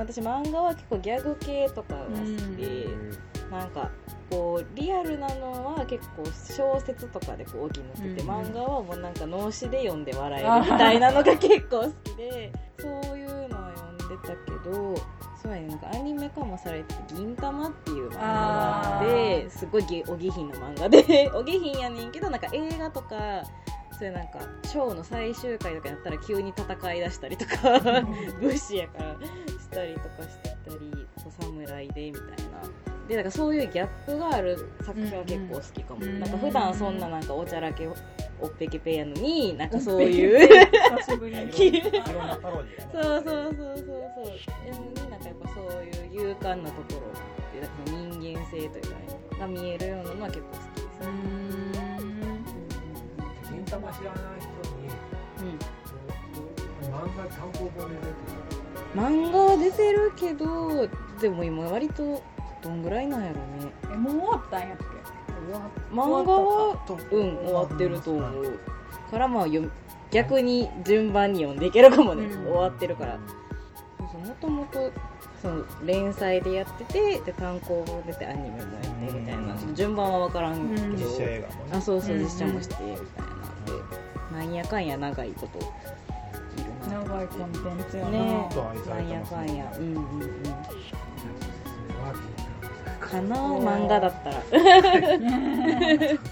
私漫画は結構ギャグ系とかが好きで、なんかこうリアルなのは結構小説とかでこう補ってて、漫画はもうなんか脳死で読んで笑えるみたいなのが結構好きで、そういうのは読んでたけど、そうやね、なんかアニメ化もされて銀魂っていう漫画があって、すごいお下品な漫画でお下品やねんけど、なんか映画とかそれなんかショーの最終回とかやったら急に戦い出したりとか武士やからしたりとかしてたり、お侍でみたいなで、なんかそういうギャップがある作品は結構好きかも、なんか普段そんななんかおちゃらけおっぺけぺやのに、なんかそういう久しぶりにいろんなパロディーそうなんかやっぱそういう勇敢なところって人間性というかが見えるようなのは結構好きですね。知らない人に、漫画単行本で出てる漫画は出てるけど、でも今割とどんぐらいなんやろね。もう終わったんやっけ。漫画は終わってると思うから、まあ逆に順番に読んでいけるかもね、終わってるから。もともと連載でやってて、で単行本出てアニメもやってみたいな、順番は分からんけど、実写映画もね、あ、そうそう、実写もしてみたいな、なんやかんや長いこといるな、長いコンテンツやな、ね、なんやかんや、かな、漫画だったら